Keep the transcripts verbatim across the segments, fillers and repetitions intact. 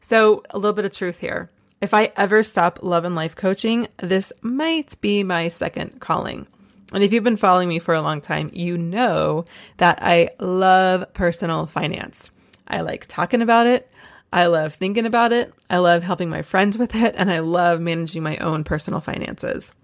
So a little bit of truth here. If I ever stop love and life coaching, this might be my second calling. And if you've been following me for a long time, you know that I love personal finance. I like talking about it. I love thinking about it. I love helping my friends with it. And I love managing my own personal finances.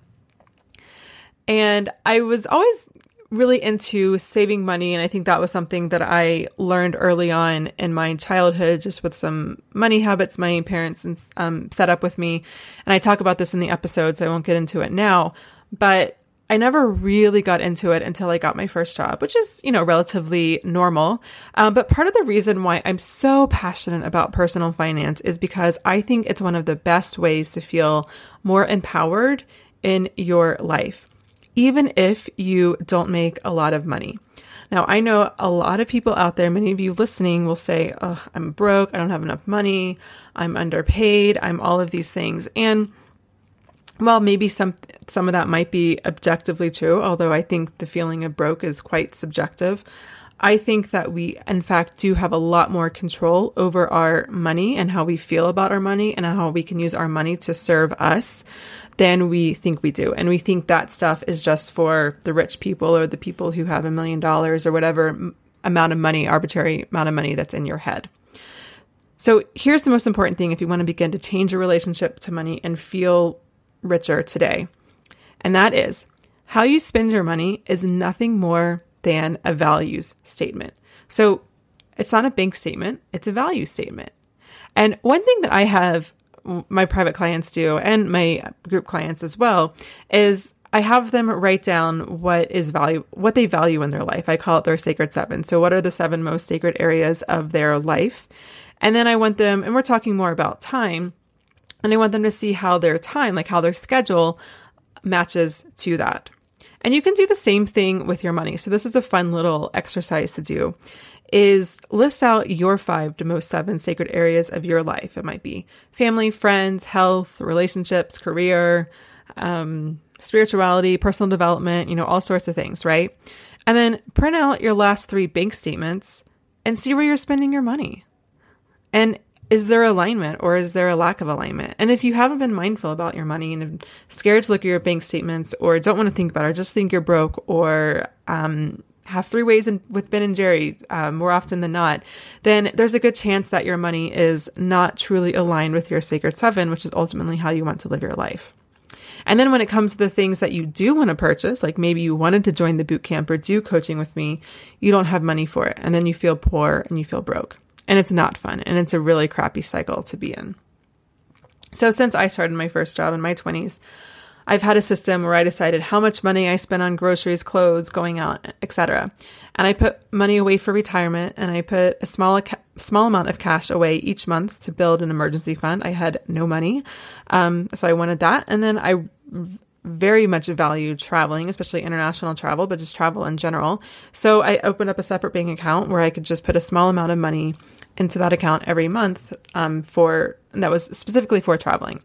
And I was always really into saving money. And I think that was something that I learned early on in my childhood, just with some money habits my parents um, set up with me. And I talk about this in the episode, so I won't get into it now. But I never really got into it until I got my first job, which is, you know, relatively normal. Um, but part of the reason why I'm so passionate about personal finance is because I think it's one of the best ways to feel more empowered in your life, even if you don't make a lot of money. Now, I know a lot of people out there, many of you listening will say, oh, I'm broke, I don't have enough money, I'm underpaid, I'm all of these things. And well, maybe some some of that might be objectively true, although I think the feeling of broke is quite subjective. I think that we, in fact, do have a lot more control over our money and how we feel about our money and how we can use our money to serve us than we think we do. And we think that stuff is just for the rich people or the people who have a million dollars or whatever amount of money, arbitrary amount of money that's in your head. So here's the most important thing if you want to begin to change your relationship to money and feel richer today. And that is how you spend your money is nothing more than a values statement. So it's not a bank statement, it's a value statement. And one thing that I have my private clients do and my group clients as well is I have them write down what is value, what they value in their life. I call it their sacred seven. So what are the seven most sacred areas of their life? And then I want them, and we're talking more about time, and I want them to see how their time, like how their schedule matches to that. And you can do the same thing with your money. So this is a fun little exercise to do, is list out your five to most seven sacred areas of your life. It might be family, friends, health, relationships, career, um, spirituality, personal development, you know, all sorts of things, right? And then print out your last three bank statements and see where you're spending your money. And is there alignment or is there a lack of alignment? And if you haven't been mindful about your money and scared to look at your bank statements or don't want to think about it, or just think you're broke or um, have three ways in, with Ben and Jerry uh, more often than not, then there's a good chance that your money is not truly aligned with your sacred seven, which is ultimately how you want to live your life. And then when it comes to the things that you do want to purchase, like maybe you wanted to join the boot camp or do coaching with me, you don't have money for it. And then you feel poor and you feel broke. And it's not fun. And it's a really crappy cycle to be in. So since I started my first job in my twenties, I've had a system where I decided how much money I spent on groceries, clothes, going out, et cetera. And I put money away for retirement, and I put a small small amount of cash away each month to build an emergency fund. I had no money, um, so I wanted that. And then I very much value traveling, especially international travel, but just travel in general. So I opened up a separate bank account where I could just put a small amount of money into that account every month um, for that was specifically for traveling.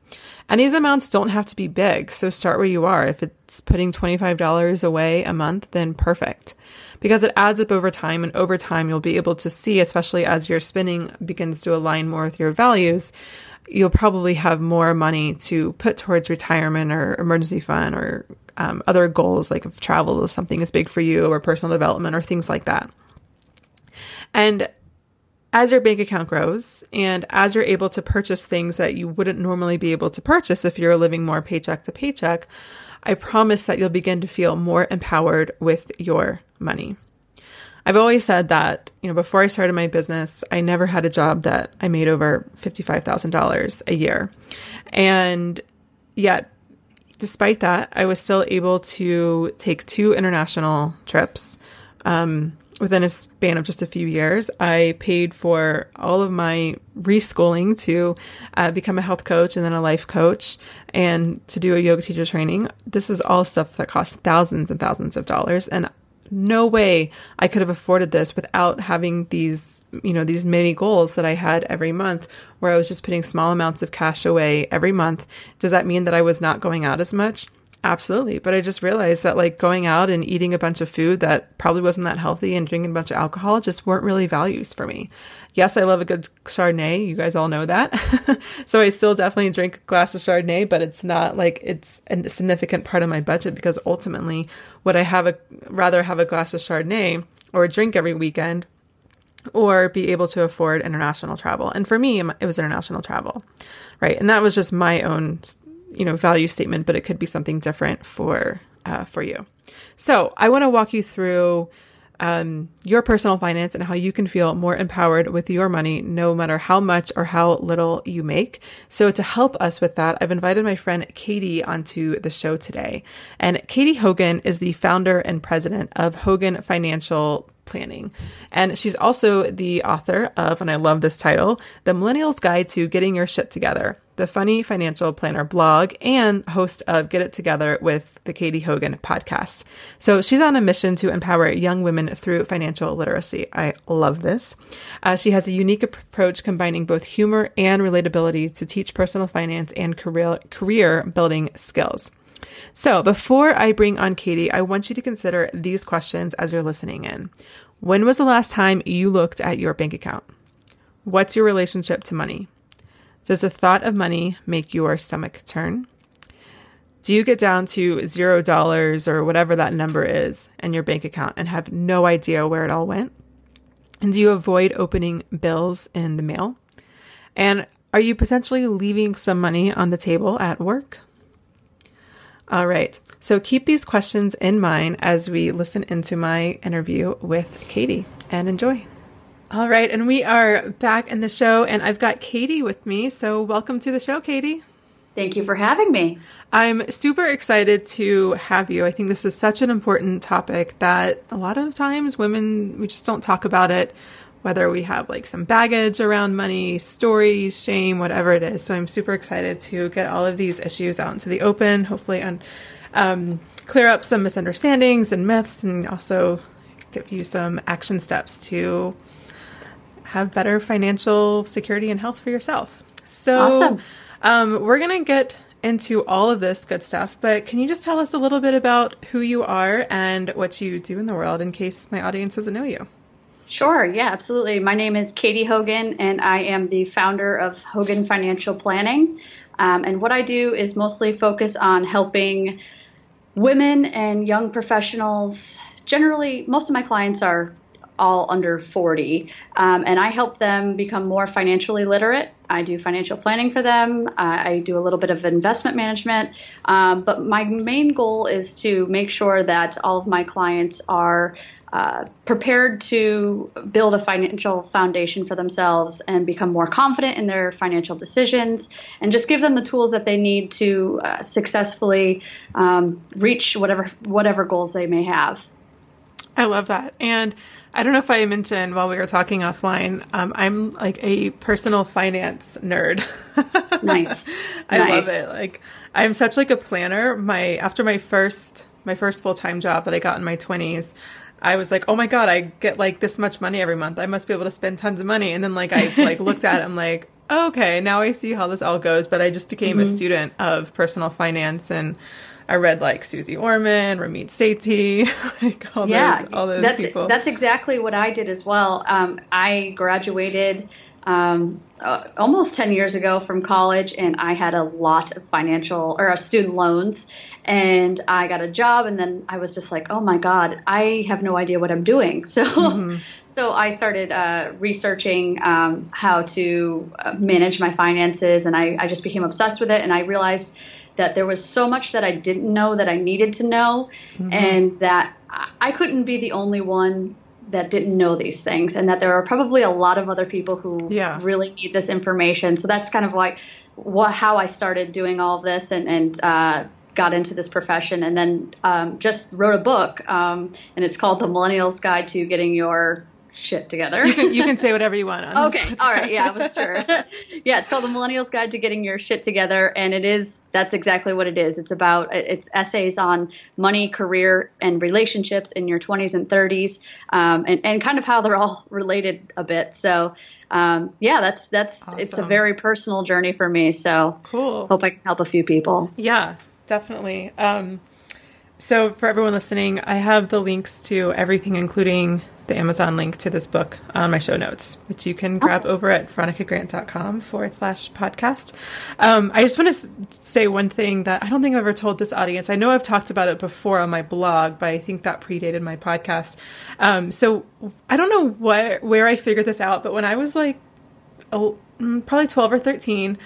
And these amounts don't have to be big. So start where you are. If it's putting twenty-five dollars away a month, then perfect. Because it adds up over time, and over time you'll be able to see, especially as your spending begins to align more with your values, you'll probably have more money to put towards retirement or emergency fund or um, other goals, like if travel is something is big for you, or personal development or things like that. And as your bank account grows and as you're able to purchase things that you wouldn't normally be able to purchase if you're living more paycheck to paycheck, I promise that you'll begin to feel more empowered with your money. I've always said that, you know, before I started my business, I never had a job that I made over fifty-five thousand dollars a year. And yet, despite that, I was still able to take two international trips, um, within a span of just a few years. I paid for all of my reschooling to uh, become a health coach and then a life coach and to do a yoga teacher training. This is all stuff that costs thousands and thousands of dollars. And no way I could have afforded this without having these, you know, these mini goals that I had every month where I was just putting small amounts of cash away every month. Does that mean that I was not going out as much? Absolutely. But I just realized that, like, going out and eating a bunch of food that probably wasn't that healthy and drinking a bunch of alcohol just weren't really values for me. Yes, I love a good Chardonnay. You guys all know that. So I still definitely drink a glass of Chardonnay, but it's not like it's a significant part of my budget, because ultimately would I have a rather have a glass of Chardonnay or a drink every weekend or be able to afford international travel. And for me, it was international travel, right? And that was just my own, you know, value statement, but it could be something different for, uh, for you. So I want to walk you through, um, your personal finance and how you can feel more empowered with your money, no matter how much or how little you make. So to help us with that, I've invited my friend Catie onto the show today. And Catie Hogan is the founder and president of Hogan Financial Planning. And she's also the author of, and I love this title, The Millennials' Guide to Getting Your Shit Together, the Funny Financial Planner blog, and host of Get It Together with the Catie Hogan podcast. So she's on a mission to empower young women through financial literacy. I love this. Uh, she has a unique approach combining both humor and relatability to teach personal finance and career, career building skills. So before I bring on Catie, I want you to consider these questions as you're listening in. When was the last time you looked at your bank account? What's your relationship to money? Does the thought of money make your stomach turn? Do you get down to zero dollars or whatever that number is in your bank account and have no idea where it all went? And do you avoid opening bills in the mail? And are you potentially leaving some money on the table at work? All right. So keep these questions in mind as we listen into my interview with Catie, and enjoy. All right. And we are back in the show, and I've got Catie with me. So welcome to the show, Catie. Thank you for having me. I'm super excited to have you. I think this is such an important topic that a lot of times women, we just don't talk about it, whether we have like some baggage around money, stories, shame, whatever it is. So I'm super excited to get all of these issues out into the open, hopefully and um, clear up some misunderstandings and myths, and also give you some action steps to have better financial security and health for yourself. So awesome. um, we're going to get into all of this good stuff, but can you just tell us a little bit about who you are and what you do in the world, in case my audience doesn't know you? Sure. Yeah, absolutely. My name is Catie Hogan, and I am the founder of Hogan Financial Planning. Um, and what I do is mostly focus on helping women and young professionals. Generally, most of my clients are all under forty. Um, and I help them become more financially literate. I do financial planning for them. Uh, I do a little bit of investment management. Um, but my main goal is to make sure that all of my clients are uh, prepared to build a financial foundation for themselves and become more confident in their financial decisions, and just give them the tools that they need to uh, successfully um, reach whatever whatever goals they may have. I love that. And I don't know if I mentioned while we were talking offline, um, I'm like a personal finance nerd. Nice. I nice. love it. Like I'm such like a planner. My, after my first, my first full-time job that I got in my twenties, I was like, oh my God, I get like this much money every month. I must be able to spend tons of money. And then like, I like looked at it, I'm like, oh, okay, now I see how this all goes. But I just became mm-hmm. a student of personal finance, and I read like Suze Orman, Ramit Sethi, like all yeah, those, all those that's, people. That's exactly what I did as well. Um, I graduated um, uh, almost ten years ago from college, and I had a lot of financial or student loans, and I got a job, and then I was just like, oh my God, I have no idea what I'm doing. So, mm-hmm. so I started uh, researching um, how to manage my finances, and I, I just became obsessed with it, and I realized that there was so much that I didn't know that I needed to know, mm-hmm. and that I couldn't be the only one that didn't know these things, and that there are probably a lot of other people who yeah. really need this information. So that's kind of why, wh- how I started doing all of this and, and uh, got into this profession, and then um, just wrote a book, um, and it's called The Millennials' Guide to Getting Your Shit Together. You can, you can say whatever you want on okay this. All right, yeah, I was sure. Yeah, it's called The Millennials' Guide to Getting Your Shit Together, and it is that's exactly what it is. It's about it's essays on money, career, and relationships in your twenties and thirties, um and, and kind of how they're all related a bit. So um yeah, that's that's awesome. It's a very personal journey for me, so cool. Hope I can help a few people. Yeah, definitely. um So for everyone listening, I have the links to everything, including the Amazon link to this book, on my show notes, which you can grab over at veronicagrant.com forward slash podcast. Um, I just want to say one thing that I don't think I've ever told this audience. I know I've talked about it before on my blog, but I think that predated my podcast. Um, so I don't know what, where I figured this out, but when I was like, oh, probably twelve or thirteen,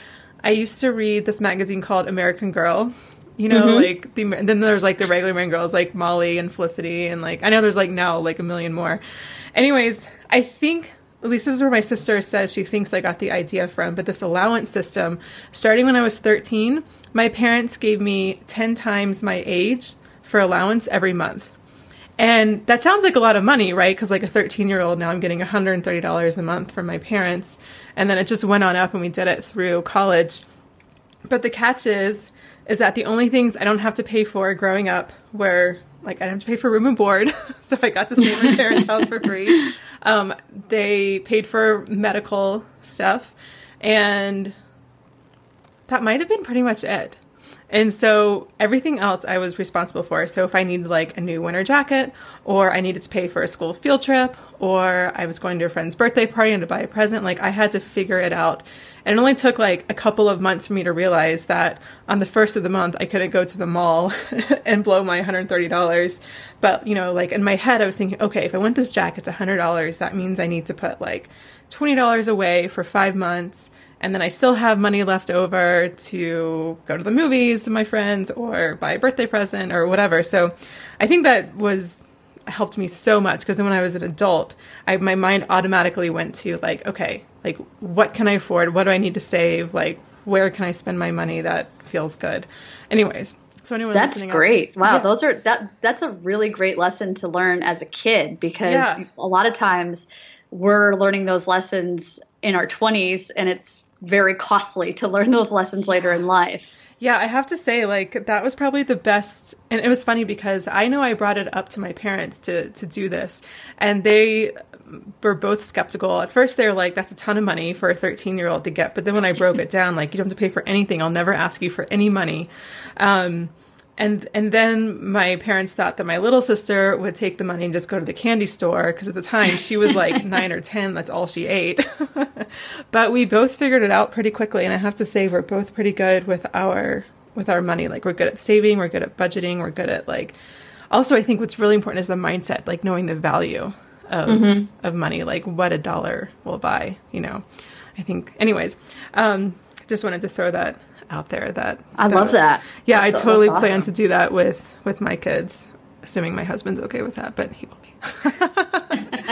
I used to read this magazine called American Girl. You know, mm-hmm. like, the, then there's, like, the regular American Girls, like, Molly and Felicity, and, like, I know there's, like, now, like, a million more. Anyways, I think, at least this is where my sister says she thinks I got the idea from, but this allowance system, starting when I was thirteen, my parents gave me ten times my age for allowance every month. And that sounds like a lot of money, right? Because, like, a thirteen-year-old, now I'm getting one hundred thirty dollars a month from my parents, and then it just went on up, and we did it through college. But the catch is... is that the only things I don't have to pay for growing up were, like, I don't have to pay for room and board, so I got to stay at my parents' house for free. Um, they paid for medical stuff, and that might have been pretty much it. And so everything else I was responsible for. So if I needed, like, a new winter jacket, or I needed to pay for a school field trip, or I was going to a friend's birthday party and to buy a present, like, I had to figure it out. And it only took, like, a couple of months for me to realize that on the first of the month, I couldn't go to the mall and blow my one hundred thirty dollars. But, you know, like, in my head, I was thinking, okay, if I want this jacket to one hundred dollars, that means I need to put, like, twenty dollars away for five months. And then I still have money left over to go to the movies with my friends or buy a birthday present or whatever. So I think that was helped me so much, because then when I was an adult, I, my mind automatically went to, like, okay, like, what can I afford? What do I need to save? Like, where can I spend my money that feels good? Anyways. So anyone that's great. Out, wow. Yeah. Those are, that, that's a really great lesson to learn as a kid, because yeah. a lot of times we're learning those lessons in our twenties, and it's very costly to learn those lessons later in life. Yeah, I have to say, like, that was probably the best. And it was funny because I know I brought it up to my parents to to do this, and they were both skeptical. At first, they were like, that's a ton of money for a thirteen-year-old to get. But then when I broke it down, like, you don't have to pay for anything. I'll never ask you for any money. Um, and and then my parents thought that my little sister would take the money and just go to the candy store, because at the time, she was like nine or ten. That's all she ate. But we both figured it out pretty quickly, and I have to say we're both pretty good with our with our money. Like, we're good at saving, we're good at budgeting, we're good at, like, also I think what's really important is the mindset, like knowing the value of mm-hmm. of money, like what a dollar will buy, you know. I think, anyways, um, just wanted to throw that out there. That I that, love that. Yeah, that's I totally awesome. plan to do that with, with my kids, assuming my husband's okay with that, but he will be.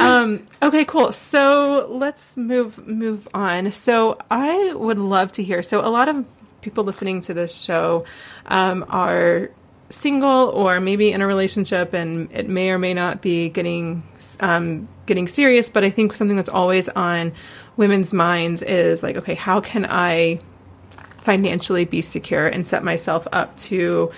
um, okay, cool. So let's move move on. So I would love to hear. So a lot of people listening to this show um, are single or maybe in a relationship, and it may or may not be getting um, getting serious. But I think something that's always on women's minds is like, okay, how can I financially be secure and set myself up to,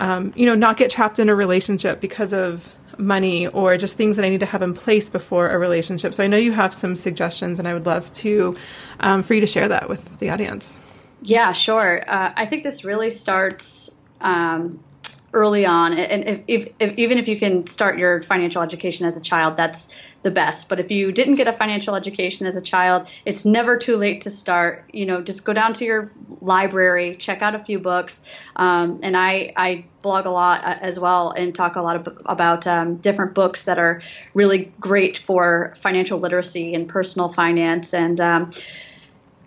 um, you know, not get trapped in a relationship because of money or just things that I need to have in place before a relationship. So I know you have some suggestions, and I would love to um, for you to share that with the audience. Yeah, sure. Uh, I think this really starts um, early on, and if, if, even if you can start your financial education as a child, that's the best. But if you didn't get a financial education as a child, it's never too late to start. You know, just go down to your library, check out a few books. Um, and I, I blog a lot uh, as well, and talk a lot of, about um, different books that are really great for financial literacy and personal finance. And um,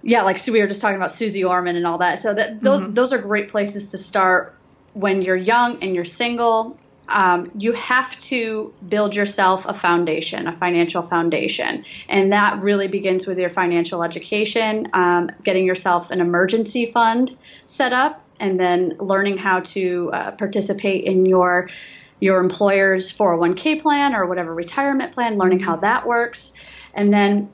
yeah, like so we were just talking about Suze Orman and all that. So that those mm-hmm. those are great places to start when you're young and you're single. Um, you have to build yourself a foundation, a financial foundation. And that really begins with your financial education, um, getting yourself an emergency fund set up, and then learning how to uh, participate in your your employer's four oh one k plan or whatever retirement plan, learning how that works. And then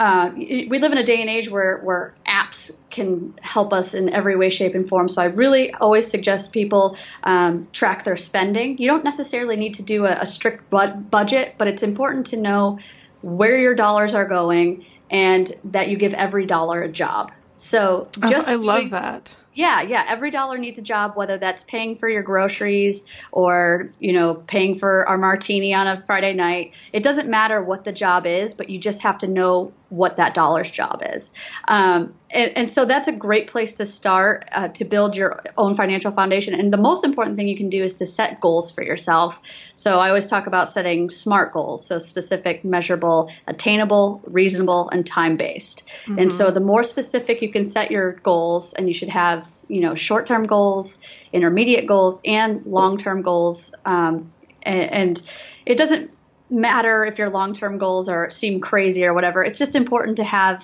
uh, we live in a day and age where, where apps can help us in every way, shape, and form. So I really always suggest people um, track their spending. You don't necessarily need to do a, a strict bud- budget, but it's important to know where your dollars are going and that you give every dollar a job. So just oh, I love doing, that. Yeah, yeah. Every dollar needs a job, whether that's paying for your groceries or, you know, paying for our martini on a Friday night. It doesn't matter what the job is, but you just have to know what that dollar's job is. Um, and, and so that's a great place to start uh, to build your own financial foundation. And the most important thing you can do is to set goals for yourself. So I always talk about setting SMART goals. So specific, measurable, attainable, reasonable, and time-based. Mm-hmm. And so the more specific you can set your goals, and you should have, you know, short-term goals, intermediate goals, and long-term goals. Um, and, and it doesn't matter if your long-term goals are seem crazy or whatever. It's just important to have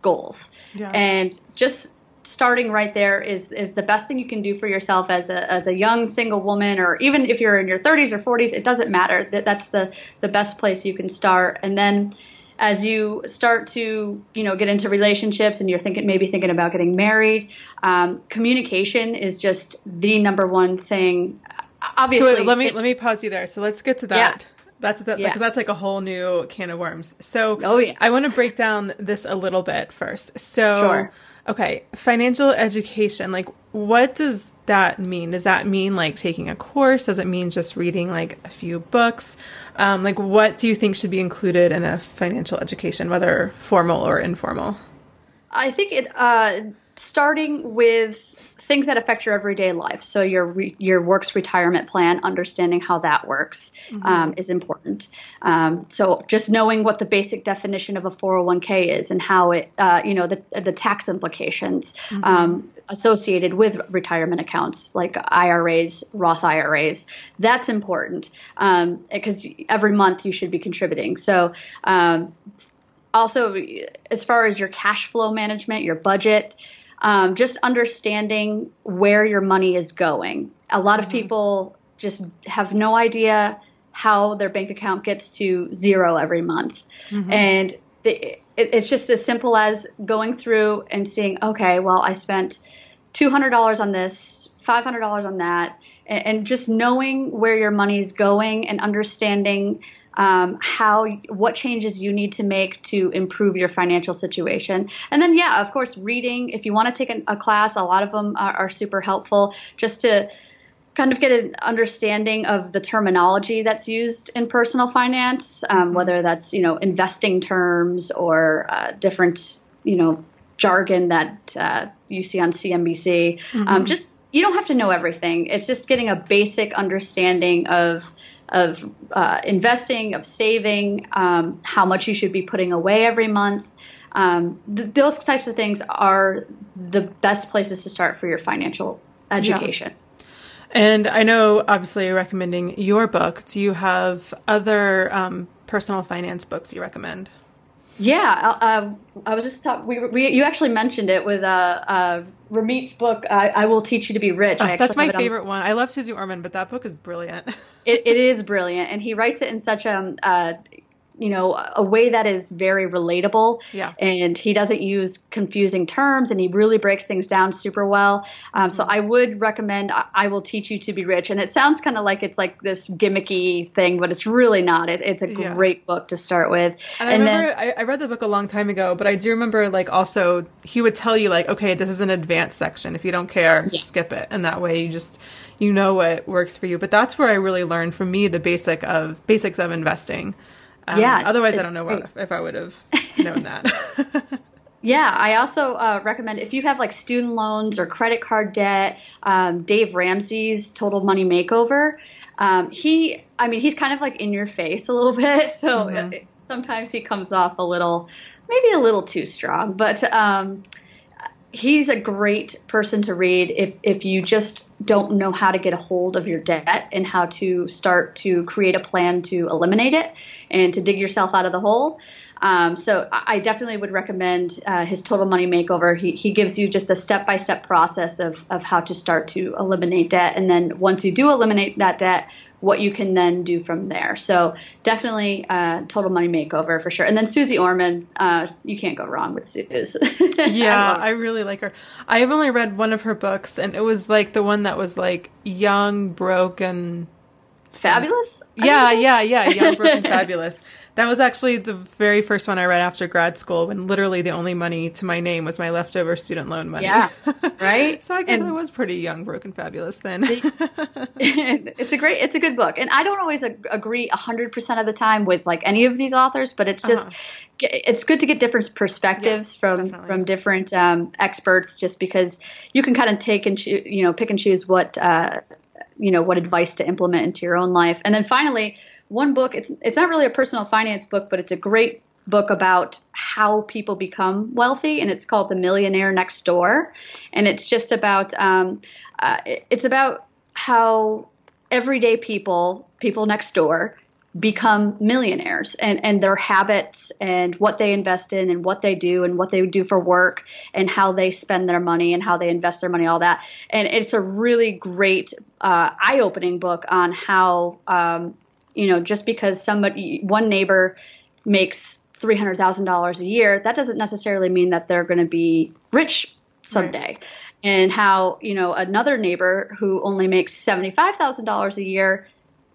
goals. Yeah. And just starting right there is is the best thing you can do for yourself as a as a young single woman, or even if you're in your thirties or forties, it doesn't matter. That that's the the best place you can start. And then as you start to, you know, get into relationships and you're thinking maybe thinking about getting married, um, communication is just the number one thing. Obviously. So wait, let me it, let me pause you there. So let's get to that. Yeah. That's that, yeah. like, that's like a whole new can of worms. So oh, yeah. I want to break down this a little bit first. So, sure. Okay, financial education, like what does that mean? Does that mean like taking a course? Does it mean just reading like a few books? Um, like what do you think should be included in a financial education, whether formal or informal? I think it uh, starting with things that affect your everyday life. So your re- your work's retirement plan, understanding how that works, mm-hmm. um, is important. Um, so just knowing what the basic definition of a four oh one k is and how it, uh, you know, the the tax implications mm-hmm. um, associated with retirement accounts like I R As, Roth I R As. That's important because um, every month you should be contributing. So um, also, as far as your cash flow management, your budget. Um, just understanding where your money is going. A lot of people just have no idea how their bank account gets to zero every month. Mm-hmm. And the, it, it's just as simple as going through and seeing, okay, well, I spent two hundred dollars on this, five hundred dollars on that, and, and just knowing where your money is going and understanding Um, how, what changes you need to make to improve your financial situation. And then, yeah, of course, reading. If you want to take a, a class, a lot of them are, are super helpful just to kind of get an understanding of the terminology that's used in personal finance, um, whether that's, you know, investing terms or uh, different, you know, jargon that uh, you see on C N B C. Mm-hmm. Um, just, you don't have to know everything. It's just getting a basic understanding of of uh, investing, of saving, um, how much you should be putting away every month. Um, th- those types of things are the best places to start for your financial education. Yeah. And I know, obviously, you're recommending your book. Do you have other um, personal finance books you recommend? Yeah, uh, I was just talking. We, we you actually mentioned it with uh, uh, Ramit's book, I, I Will Teach You to Be Rich. Oh, that's my favorite on- one. I love Suze Orman, but that book is brilliant. it, it is brilliant, and he writes it in such a um, uh, you know a way that is very relatable. Yeah, and he doesn't use confusing terms, and he really breaks things down super well. Um, mm-hmm. So I would recommend I-, I Will Teach You to Be Rich, and it sounds kind of like it's like this gimmicky thing, but it's really not. It, it's a yeah. great book to start with. And, and I remember then, I, I read the book a long time ago, but I do remember like also he would tell you like, okay, this is an advanced section. If you don't care, yeah. skip it, and that way you just you know what works for you. But that's where I really learned for me the basic of basics of investing. Um, yeah. Otherwise, I don't know what, if I would have known that. yeah. I also uh, recommend if you have like student loans or credit card debt, um, Dave Ramsey's Total Money Makeover. Um, he, I mean, he's kind of like in your face a little bit. So mm-hmm. sometimes he comes off a little, maybe a little too strong, but um, he's a great person to read if, if you just don't know how to get a hold of your debt and how to start to create a plan to eliminate it and to dig yourself out of the hole. Um, so I definitely would recommend uh, his Total Money Makeover. He he gives you just a step-by-step process of, of how to start to eliminate debt. And then once you do eliminate that debt, what you can then do from there. So definitely uh, Total Money Makeover for sure. And then Suze Orman, uh, you can't go wrong with Suze. yeah, I, I really like her. I've only read one of her books, and it was like the one that was like Young, Broken... Fabulous? Yeah, yeah, yeah. Young, Broken, Fabulous. That was actually the very first one I read after grad school when literally the only money to my name was my leftover student loan money. Yeah, right? So I guess and I was pretty young, broken, fabulous then. it's a great, it's a good book. And I don't always ag- agree one hundred percent of the time with like any of these authors, but it's just, uh-huh. it's good to get different perspectives yeah, from, definitely. from different um, experts just because you can kind of take and, cho- you know, pick and choose what, uh, you know, what advice to implement into your own life. And then finally, one book, it's it's not really a personal finance book, but it's a great book about how people become wealthy. And it's called The Millionaire Next Door. And it's just about, um, uh, it's about how everyday people, people next door, become millionaires and, and their habits and what they invest in and what they do and what they do for work and how they spend their money and how they invest their money, all that. And it's a really great uh, eye-opening book on how, um, you know, just because somebody, one neighbor makes three hundred thousand dollars a year, that doesn't necessarily mean that they're going to be rich someday. Right. And how, you know, another neighbor who only makes seventy-five thousand dollars a year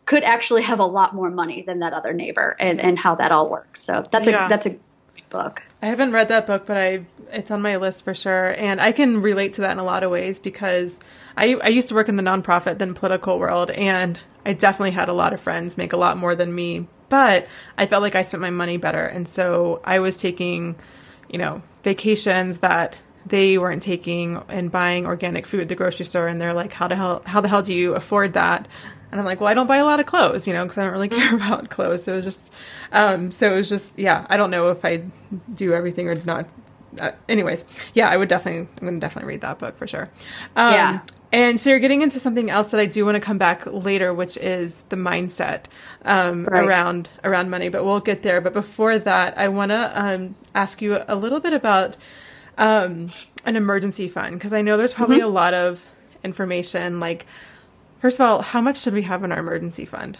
could actually have a lot more money than that other neighbor and, and how that all works. So that's yeah. a that's a great book. I haven't read that book, but I it's on my list for sure. And I can relate to that in a lot of ways because I, I used to work in the nonprofit, then political world, and I definitely had a lot of friends make a lot more than me, but I felt like I spent my money better. And so I was taking, you know, vacations that they weren't taking and buying organic food at the grocery store. And they're like, how the hell, how the hell do you afford that? And I'm like, well, I don't buy a lot of clothes, you know, because I don't really care about clothes. So it was just, um, so it was just, yeah, I don't know if I do everything or not. Uh, anyways, yeah, I would definitely, I'm going to definitely read that book for sure. Um, yeah. And so you're getting into something else that I do want to come back later, which is the mindset um, right. around around money, but we'll get there. But before that, I want to um, ask you a little bit about um, an emergency fund, because I know there's probably mm-hmm. a lot of information. Like, first of all, how much should we have in our emergency fund?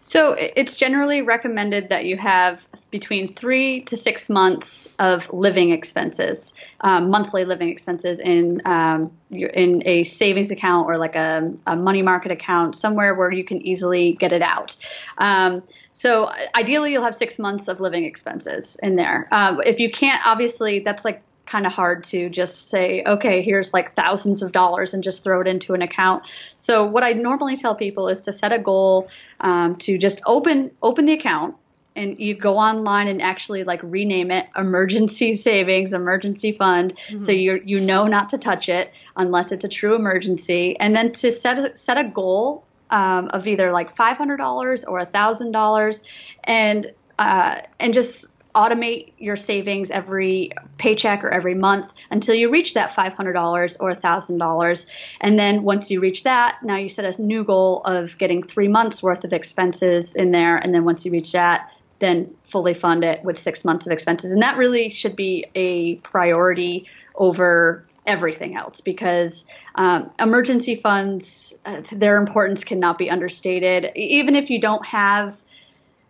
So it's generally recommended that you have between three to six months of living expenses, um, monthly living expenses in um, in a savings account or like a, a money market account, somewhere where you can easily get it out. Um, so ideally, you'll have six months of living expenses in there. Um, if you can't, obviously, that's like kind of hard to just say, okay, here's like thousands of dollars and just throw it into an account. So what I normally tell people is to set a goal um, to just open open the account. And you go online and actually like rename it emergency savings, emergency fund. Mm-hmm. So you you know not to touch it unless it's a true emergency. And then to set a, set a goal um, of either like five hundred dollars or one thousand dollars, and uh, and just automate your savings every paycheck or every month until you reach that five hundred dollars or one thousand dollars. And then once you reach that, now you set a new goal of getting three months worth of expenses in there. And then once you reach that, then fully fund it with six months of expenses. And that really should be a priority over everything else, because um, emergency funds, uh, their importance cannot be understated. Even if you don't have,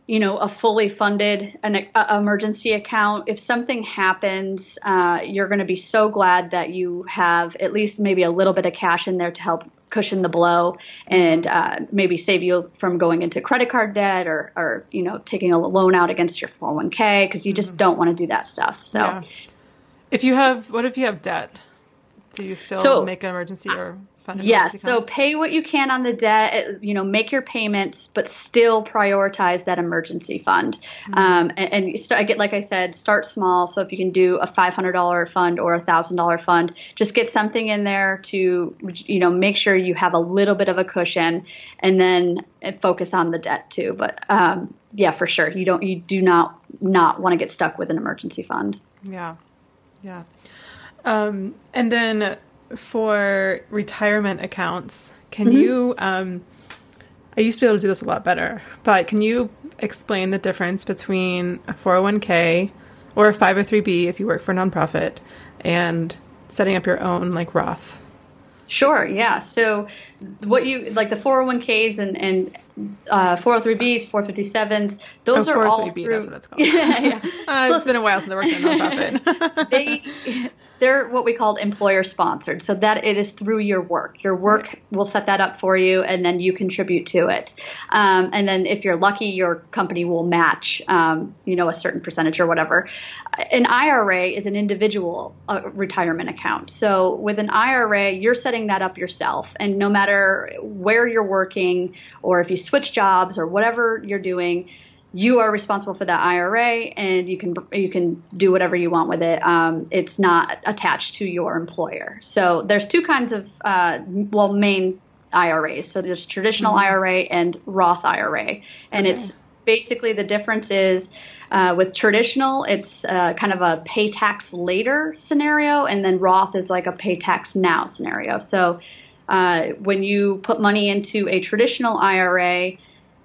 you know, a fully funded an uh, emergency account, if something happens, uh, you're going to be so glad that you have at least maybe a little bit of cash in there to help cushion the blow and uh, maybe save you from going into credit card debt or, or, you know, taking a loan out against your four oh one k, because you just mm-hmm. don't want to do that stuff. So yeah. if you have, what if you have debt? Do you still so, make an emergency or fund an yes, emergency account? So pay what you can on the debt, you know, make your payments, but still prioritize that emergency fund. Mm-hmm. Um, and, and st- like I said, start small. So if you can do a five hundred dollars fund or a one thousand dollars fund, just get something in there to, you know, make sure you have a little bit of a cushion, and then focus on the debt too. But um, yeah, for sure. You don't, you do not, not want to get stuck with an emergency fund. Yeah. Yeah. Um, and then for retirement accounts, can mm-hmm. you, um, I used to be able to do this a lot better, but can you explain the difference between a four oh one k or a five oh three b if you work for a nonprofit and setting up your own like Roth? Sure. Yeah. So what you like the four oh one k's and, and uh, four oh three b's, four fifty-sevens, those oh, are all through... That's what it's called. yeah, yeah. Uh, it's been a while since I worked in a nonprofit. they, they're what we call employer sponsored. So that it is through your work. Your work right. will set that up for you, and then you contribute to it. Um, and then if you're lucky, your company will match, um, you know, a certain percentage or whatever. An I R A is an individual uh, retirement account. So with an I R A, you're setting that up yourself. And no matter where you're working or if you switch jobs or whatever you're doing, you are responsible for that I R A, and you can you can do whatever you want with it. Um, it's not attached to your employer. So there's two kinds of uh, well main I R As. So there's traditional mm-hmm. I R A and Roth I R A, and okay. it's basically the difference is uh, with traditional, it's uh, kind of a pay tax later scenario, and then Roth is like a pay tax now scenario. So uh, when you put money into a traditional I R A,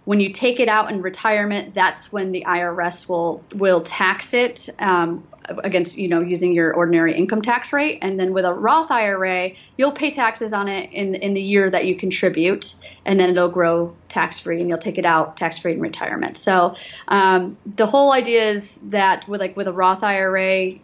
when you take it out in retirement, that's when the I R S will will tax it um, against, you know, using your ordinary income tax rate. And then with a Roth I R A, you'll pay taxes on it in in the year that you contribute, and then it'll grow tax-free, and you'll take it out tax-free in retirement. So um, the whole idea is that with like with a Roth I R A,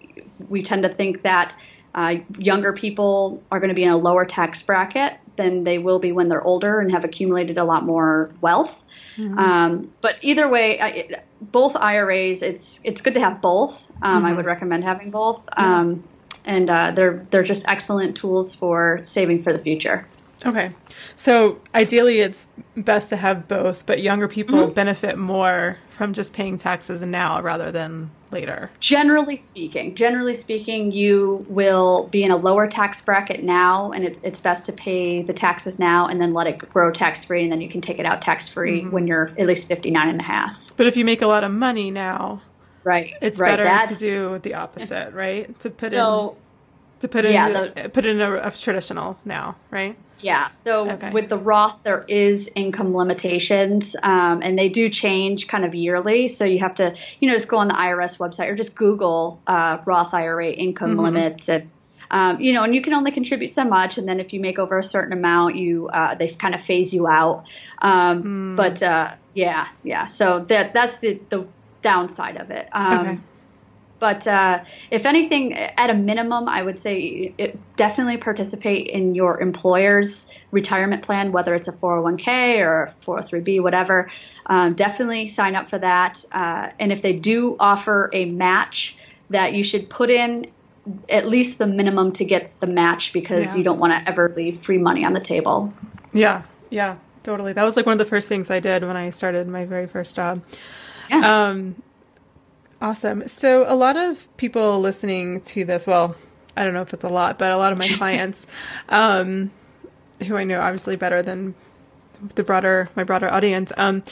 we tend to think that uh, younger people are going to be in a lower tax bracket than they will be when they're older and have accumulated a lot more wealth. Mm-hmm. Um, but either way, I, it, both I R As, it's it's good to have both. Um, mm-hmm. I would recommend having both, um, mm-hmm. and uh, they're they're just excellent tools for saving for the future. Okay, so ideally, it's best to have both, but younger people mm-hmm. benefit more from just paying taxes now rather than later. Generally speaking, generally speaking, you will be in a lower tax bracket now, and it, it's best to pay the taxes now and then let it grow tax-free, and then you can take it out tax-free mm-hmm. when you're at least fifty-nine and a half. But if you make a lot of money now, right, it's right. better That's, to do the opposite, right? To put so, in, to put in, yeah, the, put in a, a traditional now, right? Yeah. So okay. with the Roth, there is income limitations, um, and they do change kind of yearly. So you have to, you know, just go on the I R S website or just Google uh, Roth I R A income mm-hmm. limits, and um, you know, and you can only contribute so much. And then if you make over a certain amount, you uh, they kind of phase you out. Um, mm. But uh, yeah, yeah. So that that's the, the downside of it. Um, okay. But uh, if anything, at a minimum, I would say it, definitely participate in your employer's retirement plan, whether it's a four oh one k or a four oh three b, whatever. Um, definitely sign up for that. Uh, and if they do offer a match, that you should put in at least the minimum to get the match, because yeah. you don't want to ever leave free money on the table. Yeah, yeah, totally. That was like one of the first things I did when I started my very first job. Yeah. Um, Awesome. So a lot of people listening to this, well, I don't know if it's a lot, but a lot of my clients um, who I know obviously better than the broader, my broader audience, um,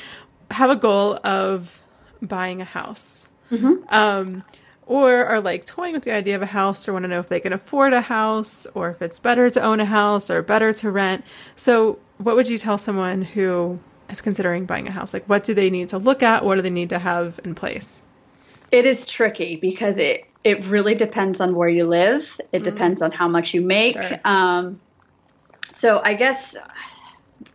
have a goal of buying a house, mm-hmm. um, or are like toying with the idea of a house, or want to know if they can afford a house, or if it's better to own a house or better to rent. So what would you tell someone who is considering buying a house? Like, what do they need to look at? What do they need to have in place? It is tricky because it, it really depends on where you live. It mm. depends on how much you make. Sure. Um, so I guess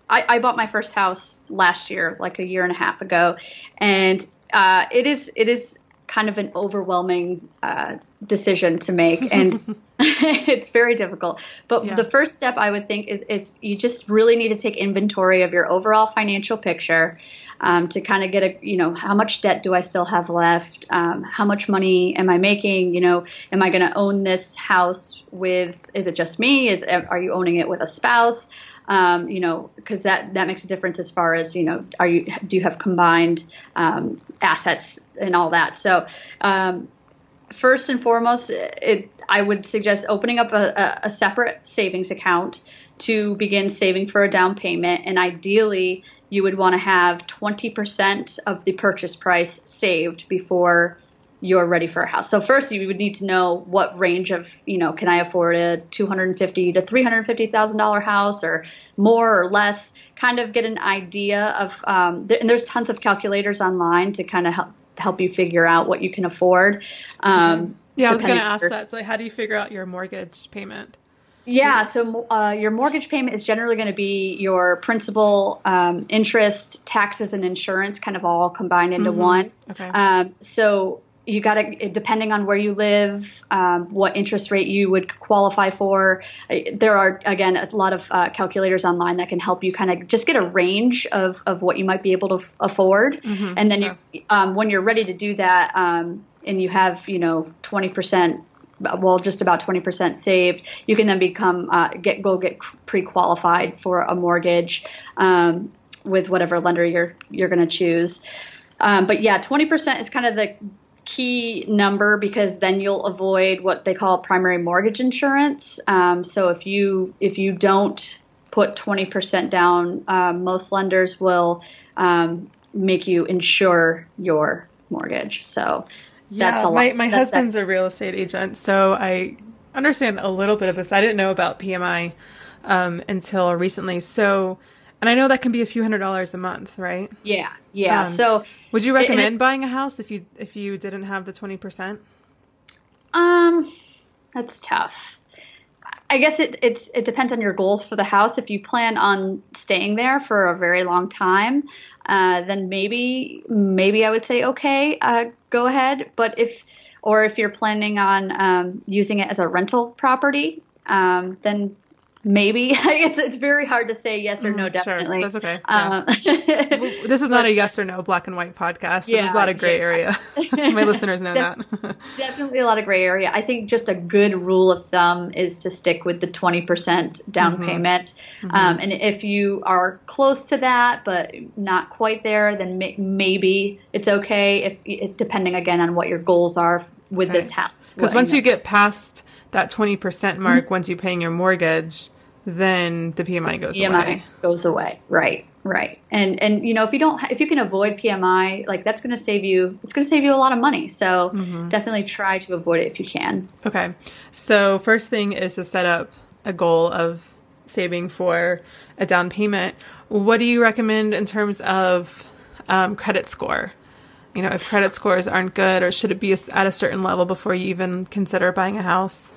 I, I bought my first house last year, like a year and a half ago. And uh, it is, it is kind of an overwhelming uh, decision to make. And it's very difficult. But yeah. the first step I would think is, is you just really need to take inventory of your overall financial picture. Um, to kind of get a, you know, how much debt do I still have left? Um, how much money am I making? You know, am I going to own this house with, is it just me? Is, are you owning it with a spouse? Um, you know, cause that, that makes a difference as far as, you know, are you, do you have combined, um, assets and all that? So, um, first and foremost, it, I would suggest opening up a, a separate savings account to begin saving for a down payment. And ideally, you would want to have twenty percent of the purchase price saved before you're ready for a house. So first, you would need to know what range of, you know, can I afford a two hundred fifty thousand to three hundred fifty thousand dollars house or more or less? Kind of get an idea of, um, th- and there's tons of calculators online to kind of help help you figure out what you can afford. Um, yeah, I was going to ask that. So, like, how do you figure out your mortgage payment? Yeah, so uh, your mortgage payment is generally going to be your principal, um, interest, taxes, and insurance kind of all combined into mm-hmm. one. Okay. Um, so you got to, depending on where you live, um, what interest rate you would qualify for. There are, again, a lot of uh, calculators online that can help you kind of just get a range of, of what you might be able to f- afford. Mm-hmm, and then sure. you, um, when you're ready to do that, um, and you have, you know, twenty percent well, just about twenty percent saved, you can then become, uh, get, go get pre-qualified for a mortgage, um, with whatever lender you're, you're going to choose. Um, but yeah, twenty percent is kind of the key number because then you'll avoid what they call primary mortgage insurance. Um, so if you, if you don't put twenty percent down, um, most lenders will, um, make you insure your mortgage. So yeah, my, my that's husband's that. a real estate agent, so I understand a little bit of this. I didn't know about P M I um, until recently. So, and I know that can be a few hundred dollars a month, right? Yeah, yeah. Um, so, would you recommend buying a house if you if you didn't have the twenty percent? Um, that's tough. I guess it it's it depends on your goals for the house. If you plan on staying there for a very long time, uh, then maybe maybe I would say okay. Uh, go ahead. But if, or if you're planning on um, using it as a rental property, um, then maybe it's it's very hard to say yes or no. Mm, definitely. Sure. That's okay. Um, yeah. This is not a yes or no black and white podcast. So yeah, there's a lot of gray yeah. area. My listeners know De- that. Definitely a lot of gray area. I think just a good rule of thumb is to stick with the twenty percent down mm-hmm. payment. Mm-hmm. Um, and if you are close to that, but not quite there, then may- maybe it's okay. If, if depending again on what your goals are with okay. this house. Because once you get past that twenty percent mark, mm-hmm. once you're paying your mortgage, then the P M I goes P M I away. P M I goes away. Right. Right. And, and, you know, if you don't, if you can avoid P M I, like that's going to save you, it's going to save you a lot of money. So mm-hmm. definitely try to avoid it if you can. Okay. So first thing is to set up a goal of saving for a down payment. What do you recommend in terms of um, credit score? You know, if credit scores aren't good, or should it be at a certain level before you even consider buying a house?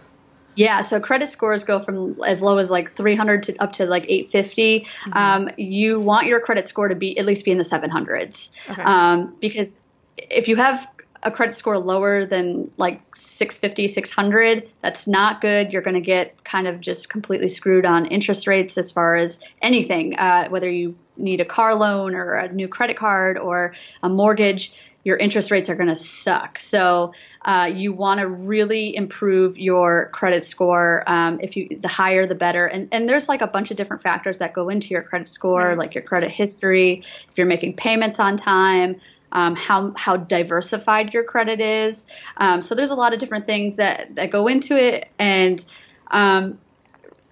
Yeah, so credit scores go from as low as like three hundred to up to like eight fifty. Mm-hmm. Um, you want your credit score to be at least be in the seven hundreds. Okay. Um, because if you have a credit score lower than like six fifty, six hundred, that's not good. You're going to get kind of just completely screwed on interest rates as far as anything, uh, whether you need a car loan or a new credit card or a mortgage. Your interest rates are going to suck. So uh, you want to really improve your credit score. Um, if you, the higher, the better. And and there's like a bunch of different factors that go into your credit score, right. like your credit history, if you're making payments on time, um, how how diversified your credit is. Um, so there's a lot of different things that, that go into it. And um,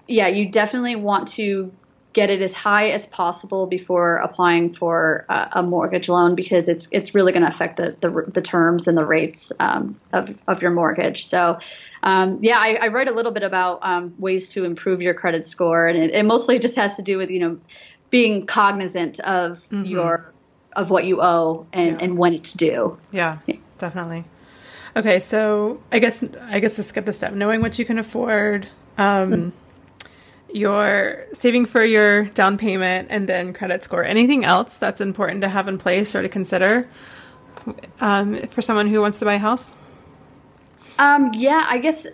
yeah, you definitely want to get it as high as possible before applying for uh, a mortgage loan, because it's it's really going to affect the, the the terms and the rates um, of, of your mortgage. So, um, yeah, I, I write a little bit about um, ways to improve your credit score, and it, it mostly just has to do with, you know, being cognizant of mm-hmm. your of what you owe and, yeah. and when it's due. Yeah, yeah, definitely. Okay, so I guess I guess I skipped a step. Knowing what you can afford. Um, mm-hmm. Your saving for your down payment and then credit score. Anything else that's important to have in place or to consider um, for someone who wants to buy a house? Um, yeah, I guess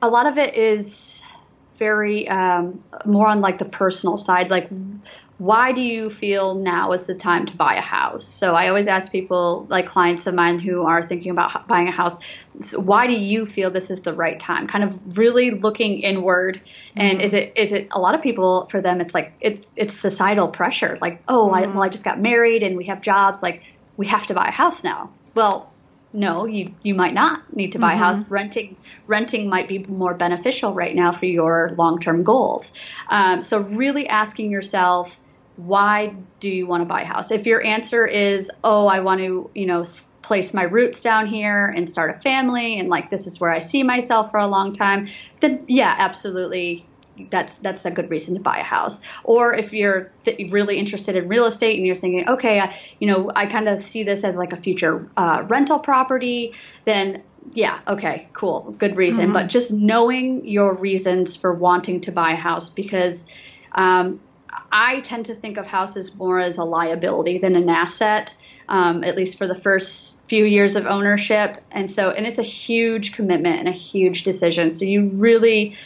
a lot of it is very um, more on like the personal side. Like, why do you feel now is the time to buy a house? So I always ask people, like clients of mine who are thinking about buying a house, why do you feel this is the right time? Kind of really looking inward. And mm-hmm. is it is it a lot of people, for them, it's like it's it's societal pressure. Like, oh, mm-hmm. I, well, I just got married and we have jobs. Like, we have to buy a house now. Well, no, you, you might not need to buy mm-hmm. a house. Renting renting might be more beneficial right now for your long-term goals. Um, so really asking yourself, why do you want to buy a house? If your answer is, oh, I want to, you know, place my roots down here and start a family, and like this is where I see myself for a long time, then yeah, absolutely, that's that's a good reason to buy a house. Or if you're th- really interested in real estate and you're thinking, okay, I, you know, I kind of see this as like a future uh, rental property, then yeah, okay, cool, good reason. Mm-hmm. But just knowing your reasons for wanting to buy a house, because um, I tend to think of houses more as a liability than an asset, um, at least for the first few years of ownership. And so, and it's a huge commitment and a huge decision. So you really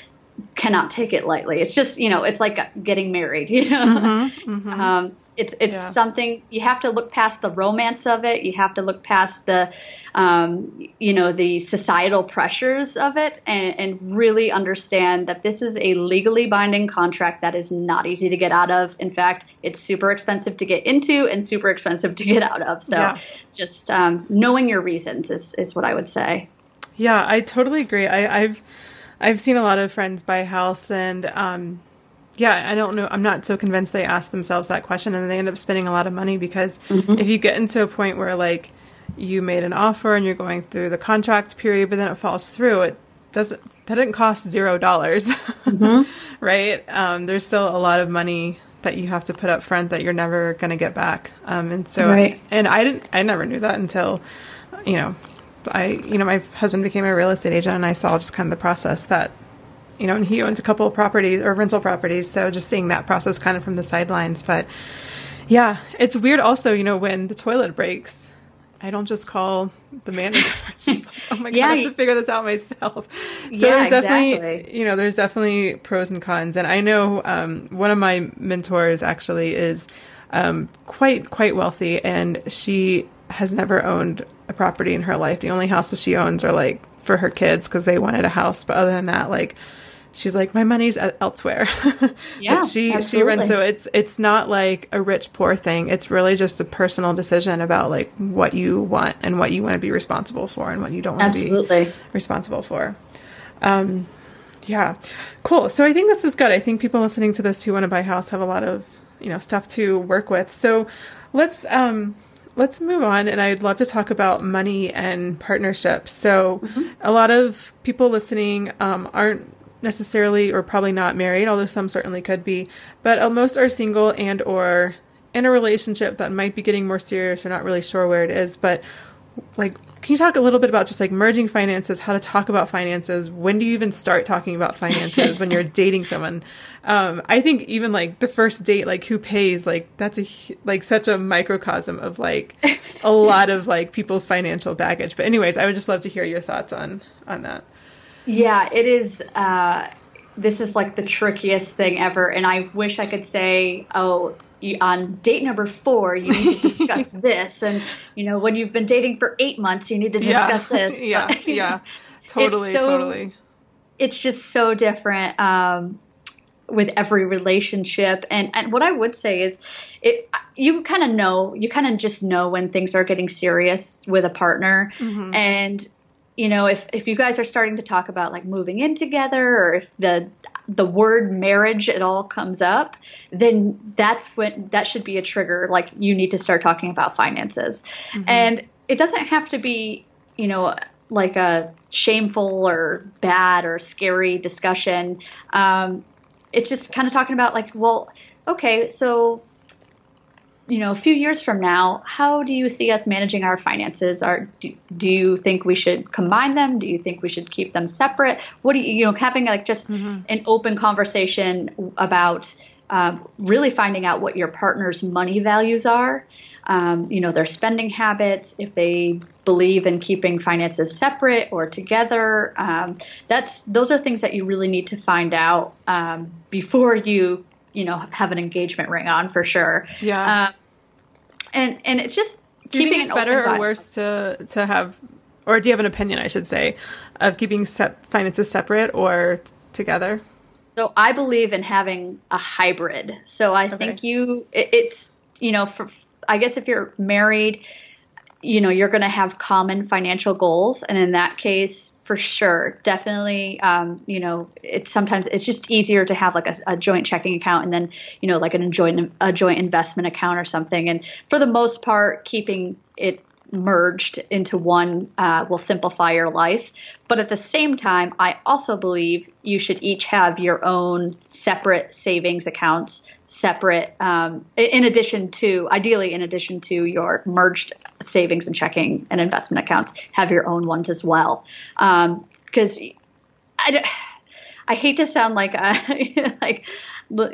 cannot take it lightly. It's just, you know, it's like getting married, you know, mm-hmm, mm-hmm. Um, it's, it's yeah. something you have to look past the romance of it. You have to look past the, um, you know, the societal pressures of it, and, and really understand that this is a legally binding contract that is not easy to get out of. In fact, it's super expensive to get into and super expensive to get out of. So yeah. just, um, knowing your reasons is, is what I would say. Yeah, I totally agree. I, I've, I've seen a lot of friends buy a house, and, um, yeah, I don't know. I'm not so convinced they ask themselves that question, and they end up spending a lot of money, because mm-hmm. if you get into a point where like you made an offer and you're going through the contract period, but then it falls through, it doesn't, that didn't cost zero dollars, mm-hmm. right? Um, there's still a lot of money that you have to put up front that you're never going to get back. Um, and so, right. and I didn't, I never knew that until, you know, I, you know, my husband became a real estate agent, and I saw just kind of the process that, you know, and he owns a couple of properties or rental properties. So just seeing that process kind of from the sidelines. But yeah, it's weird also, you know, when the toilet breaks, I don't just call the manager. Just like, oh my God, yeah, I have to figure this out myself. So yeah, there's definitely, exactly. you know, there's definitely pros and cons. And I know um, one of my mentors actually is um, quite, quite wealthy, and she has never owned a property in her life. The only houses she owns are like for her kids, because they wanted a house. But other than that, like, she's like, my money's elsewhere. Yeah, but she, absolutely. she rents. So it's, it's not like a rich, poor thing. It's really just a personal decision about like what you want and what you want to be responsible for and what you don't want absolutely. to be responsible for. Um, yeah, cool. So I think this is good. I think people listening to this who want to buy a house have a lot of, you know, stuff to work with. So let's, um, Let's move on, and I'd love to talk about money and partnerships. So mm-hmm. a lot of people listening um, aren't necessarily or probably not married, although some certainly could be, but most are single and or in a relationship that might be getting more serious or not really sure where it is. But like, can you talk a little bit about just like merging finances, how to talk about finances? When do you even start talking about finances when you're dating someone? Um, I think even like the first date, like who pays, like that's a, like such a microcosm of like a lot of like people's financial baggage. But anyways, I would just love to hear your thoughts on, on that. Yeah, it is. Uh, this is like the trickiest thing ever. And I wish I could say, oh, You, on date number four, you need to discuss this. And, you know, when you've been dating for eight months, you need to discuss yeah, this. Yeah, but, yeah, totally, it's so, totally. It's just so different um, with every relationship. And, and what I would say is it you kind of know, you kind of just know when things are getting serious with a partner. Mm-hmm. And, you know, if, if you guys are starting to talk about like moving in together, or if the the word marriage at all comes up, then that's when that should be a trigger. Like, you need to start talking about finances. Mm-hmm. And it doesn't have to be, you know, like a shameful or bad or scary discussion. Um, it's just kind of talking about like, well, okay, so, you know, a few years from now, how do you see us managing our finances? Are, do, do you think we should combine them? Do you think we should keep them separate? What do you, you know, having like just mm-hmm. an open conversation about uh, really finding out what your partner's money values are, um, you know, their spending habits, if they believe in keeping finances separate or together. Um, that's, those are things that you really need to find out um, before you, you know, have an engagement ring on, for sure. Yeah. Uh, and and it's just keeping. Do you think it's better or worse to to have, or do you have an opinion, I should say, of keeping se- finances separate or t- together? So I believe in having a hybrid. So I okay. think you, it, it's, you know, for, I guess if you're married, you know, you're going to have common financial goals. And in that case, for sure, definitely, um, you know, it's sometimes it's just easier to have like a, a joint checking account and then, you know, like an, a joint, a joint investment account or something. And for the most part, keeping it merged into one uh, will simplify your life. But at the same time, I also believe you should each have your own separate savings accounts, separate, um, in addition to, ideally, in addition to your merged savings and checking and investment accounts, have your own ones as well. Um, 'cause I, I hate to sound like, a, like,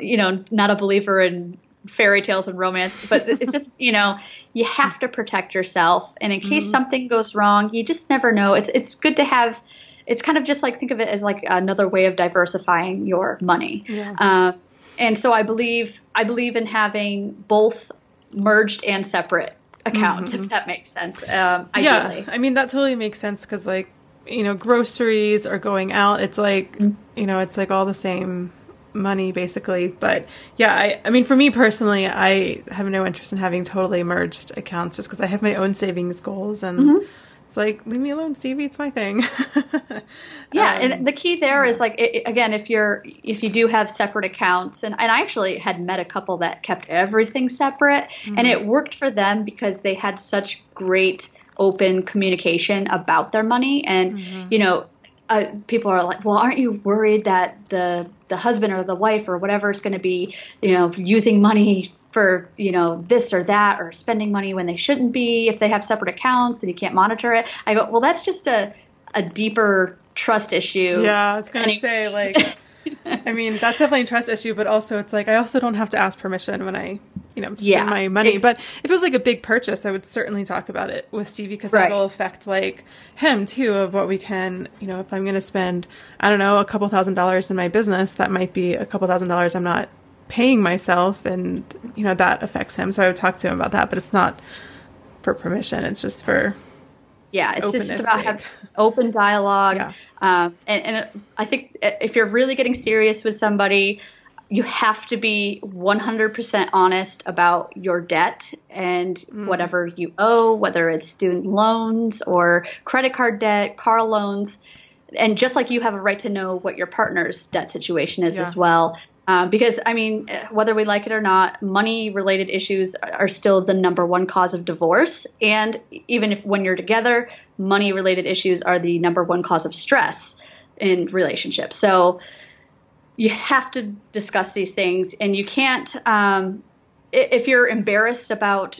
you know, not a believer in fairy tales and romance, but it's just, you know, you have to protect yourself. And in case mm-hmm. something goes wrong, you just never know. It's it's good to have, it's kind of just like, think of it as like another way of diversifying your money. Yeah. Uh, and so I believe, I believe in having both merged and separate accounts, mm-hmm. if that makes sense. Um, ideally. Yeah. I mean, that totally makes sense. 'Cause like, you know, groceries or going out, it's like, mm-hmm. you know, it's like all the same money basically. But yeah, I, I mean, for me personally, I have no interest in having totally merged accounts just because I have my own savings goals and mm-hmm. it's like, leave me alone, Stevie, it's my thing. yeah. Um, and the key there is like, it, again, if you're, if you do have separate accounts, and, and I actually had met a couple that kept everything separate mm-hmm. and it worked for them because they had such great open communication about their money. And, mm-hmm. you know, Uh, people are like, well, aren't you worried that the the husband or the wife or whatever is going to be, you know, using money for, you know, this or that, or spending money when they shouldn't be if they have separate accounts and you can't monitor it? I go, well, that's just a, a deeper trust issue. Yeah, I was going to say, like, I mean, that's definitely a trust issue, but also it's like, I also don't have to ask permission when I, you know, spend yeah. my money. It, but if it was like a big purchase, I would certainly talk about it with Stevie because right. that'll affect like him too, of what we can, you know, if I'm going to spend, I don't know, a couple thousand dollars in my business, that might be a couple thousand dollars I'm not paying myself. And, you know, that affects him. So I would talk to him about that, but it's not for permission. It's just for... Yeah, it's Openness just about having open dialogue. Yeah. Um, and, and I think if you're really getting serious with somebody, you have to be one hundred percent honest about your debt and mm. whatever you owe, whether it's student loans or credit card debt, car loans. And just like you have a right to know what your partner's debt situation is yeah. as well. Um, because, I mean, whether we like it or not, money-related issues are still the number one cause of divorce. And even if when you're together, money-related issues are the number one cause of stress in relationships. So you have to discuss these things. And you can't um, – if you're embarrassed about,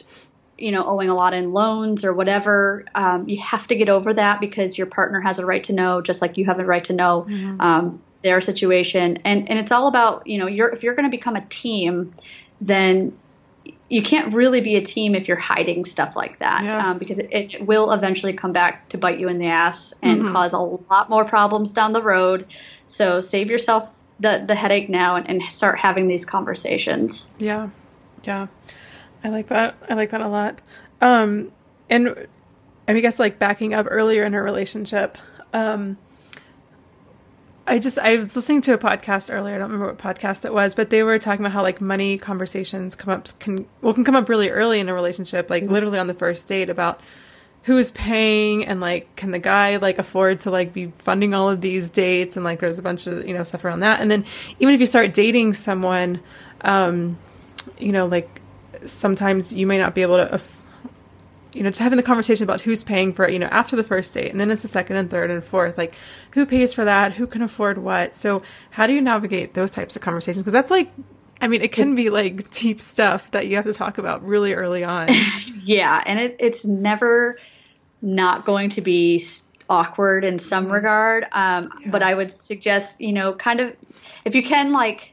you know, owing a lot in loans or whatever, um, you have to get over that because your partner has a right to know, just like you have a right to know mm-hmm. – um, their situation. And, and it's all about, you know, you're, if you're going to become a team, then you can't really be a team if you're hiding stuff like that, yeah. um, because it, it will eventually come back to bite you in the ass and mm-hmm. cause a lot more problems down the road. So save yourself the, the headache now and, and start having these conversations. Yeah. Yeah. I like that. I like that a lot. Um, and I guess like backing up earlier in her relationship, um, I just, I was listening to a podcast earlier. I don't remember what podcast it was, but they were talking about how like money conversations come up, can, well, can come up really early in a relationship, like mm-hmm. literally on the first date about who is paying, and like, can the guy like afford to like be funding all of these dates? And like, there's a bunch of, you know, stuff around that. And then even if you start dating someone, um, you know, like sometimes you may not be able to, aff- you know, just having the conversation about who's paying for it, you know, after the first date, and then it's the second and third and fourth, like who pays for that? Who can afford what? So how do you navigate those types of conversations? Because that's like, I mean, it can it's, be like deep stuff that you have to talk about really early on. Yeah. And it, it's never not going to be awkward in some regard. Um, yeah. But I would suggest, you know, kind of, if you can like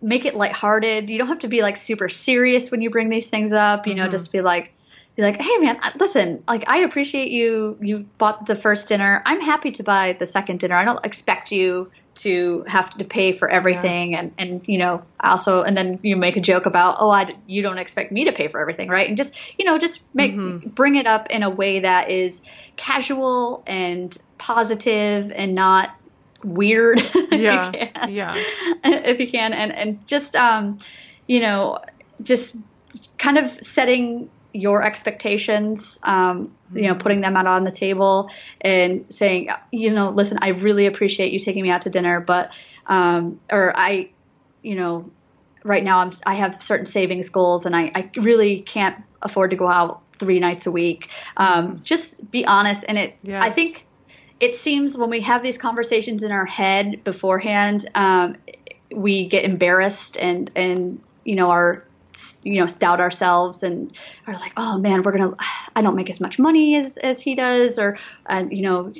make it lighthearted, you don't have to be like super serious when you bring these things up, you mm-hmm. know, just be like, be like, hey man, listen, like I appreciate you, you bought the first dinner. I'm happy to buy the second dinner. I don't expect you to have to pay for everything. Yeah. And, and, you know, also, and then you make a joke about, oh, I, you don't expect me to pay for everything. Right. And just, you know, just make, mm-hmm. bring it up in a way that is casual and positive and not weird. Yeah. If you yeah. If you can. And, and just, um, you know, just kind of setting your expectations, um, you know, putting them out on the table and saying, you know, listen, I really appreciate you taking me out to dinner, but, um, or I, you know, right now I'm, I have certain savings goals and I, I really can't afford to go out three nights a week. Um, just be honest. And it, yeah. I think it seems when we have these conversations in our head beforehand, um, we get embarrassed and, and, you know, our, you know, doubt ourselves and are like, oh man, we're going to, I don't make as much money as, as he does. Or, uh, you know,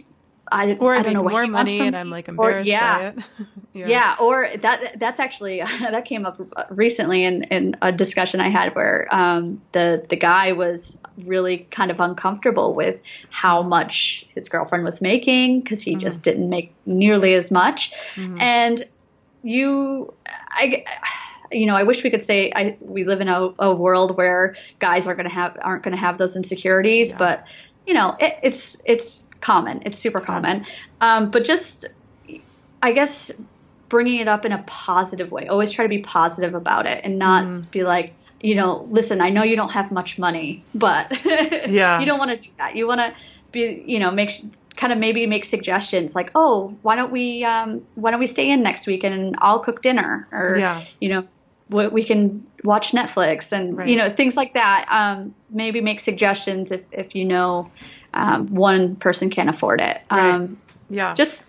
I, or I, I don't know what more he money wants from and me. I'm like embarrassed or, yeah. by it. yeah. yeah. Or that, that's actually, that came up recently in, in a discussion I had where, um, the, the guy was really kind of uncomfortable with how much his girlfriend was making, 'cause he mm-hmm. just didn't make nearly as much. Mm-hmm. And you, I, you know, I wish we could say I, we live in a, a world where guys are going to have, aren't going to have those insecurities, yeah. but you know, it, it's, it's common. It's super common. Um, but just, I guess, bringing it up in a positive way, always try to be positive about it and not mm-hmm. be like, you know, listen, I know you don't have much money, but yeah. you don't want to do that. You want to be, you know, make kind of maybe make suggestions like, oh, why don't we, um, why don't we stay in next week and I'll cook dinner or, yeah. you know, we can watch Netflix and, right. you know, things like that. Um, maybe make suggestions if, if you know, um, one person can't afford it. Um, right. Yeah. Just,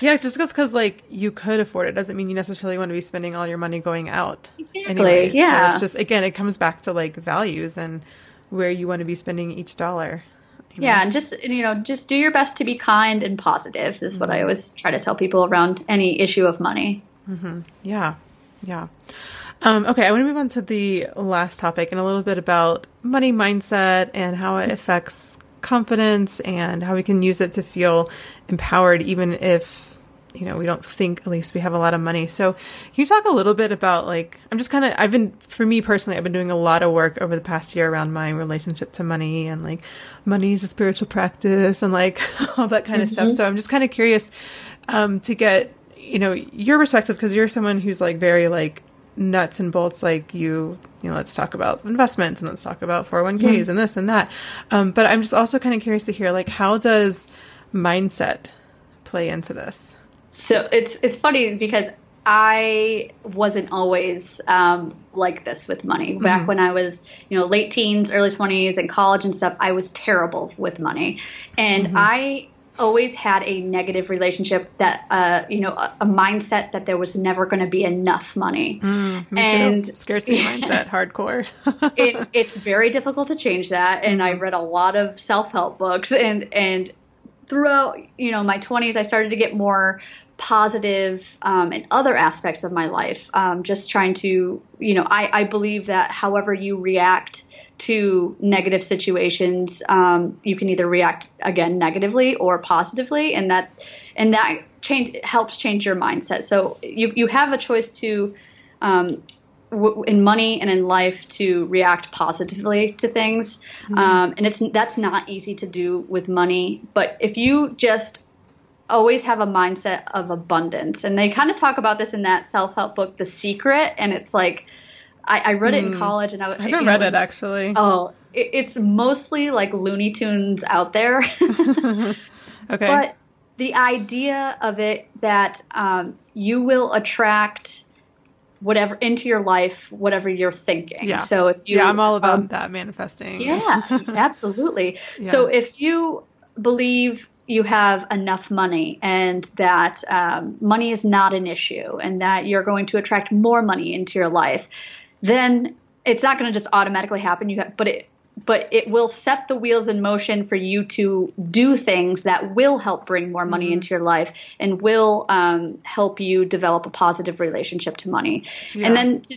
yeah. Just because like you could afford it doesn't mean you necessarily want to be spending all your money going out. Exactly. Anyways. Yeah. So it's just, again, it comes back to like values and where you want to be spending each dollar. You know? Yeah. And just, you know, just do your best to be kind and positive. This is mm-hmm. what I always try to tell people around any issue of money. Mm-hmm. Yeah. Yeah. Um, okay, I want to move on to the last topic and a little bit about money mindset and how it affects confidence and how we can use it to feel empowered, even if, you know, we don't think at least we have a lot of money. So can you talk a little bit about like, I'm just kind of, I've been, for me personally, I've been doing a lot of work over the past year around my relationship to money and like money is a spiritual practice and like all that kind mm-hmm. of stuff. So I'm just kind of curious um, to get, you know, your perspective, because you're someone who's like very like, nuts and bolts, like you, you know, let's talk about investments and let's talk about four oh one k's yeah. and this and that. Um, but I'm just also kind of curious to hear, like, how does mindset play into this? So it's, it's funny because I wasn't always, um, like this with money. Back mm-hmm. when I was, you know, late teens, early twenties and college and stuff, I was terrible with money. And mm-hmm. I always had a negative relationship that, uh, you know, a, a mindset that there was never going to be enough money. Mm, me and too. Scarcity yeah, mindset, hardcore. it, it's very difficult to change that. And mm-hmm. I read a lot of self-help books and, and throughout, you know, my twenties, I started to get more positive, um, in other aspects of my life. Um, just trying to, you know, I, I believe that however you react to negative situations, um, you can either react again negatively or positively, and that and that change helps change your mindset. So you you have a choice to um, w- in money and in life to react positively to things, mm-hmm. um, and it's that's not easy to do with money. But if you just always have a mindset of abundance, and they kind of talk about this in that self-help book, The Secret, and it's like I, I read mm. it in college, and I, I haven't it, read it, was, it actually. Oh, it, it's mostly like Looney Tunes out there. Okay, but the idea of it that um, you will attract whatever into your life, whatever you're thinking. Yeah. So if you, yeah, I'm all about um, that manifesting. Yeah, absolutely. Yeah. So if you believe you have enough money and that um, money is not an issue and that you're going to attract more money into your life, then it's not going to just automatically happen. You have, but it, but it will set the wheels in motion for you to do things that will help bring more money mm-hmm. into your life and will um, help you develop a positive relationship to money. Yeah. And then to,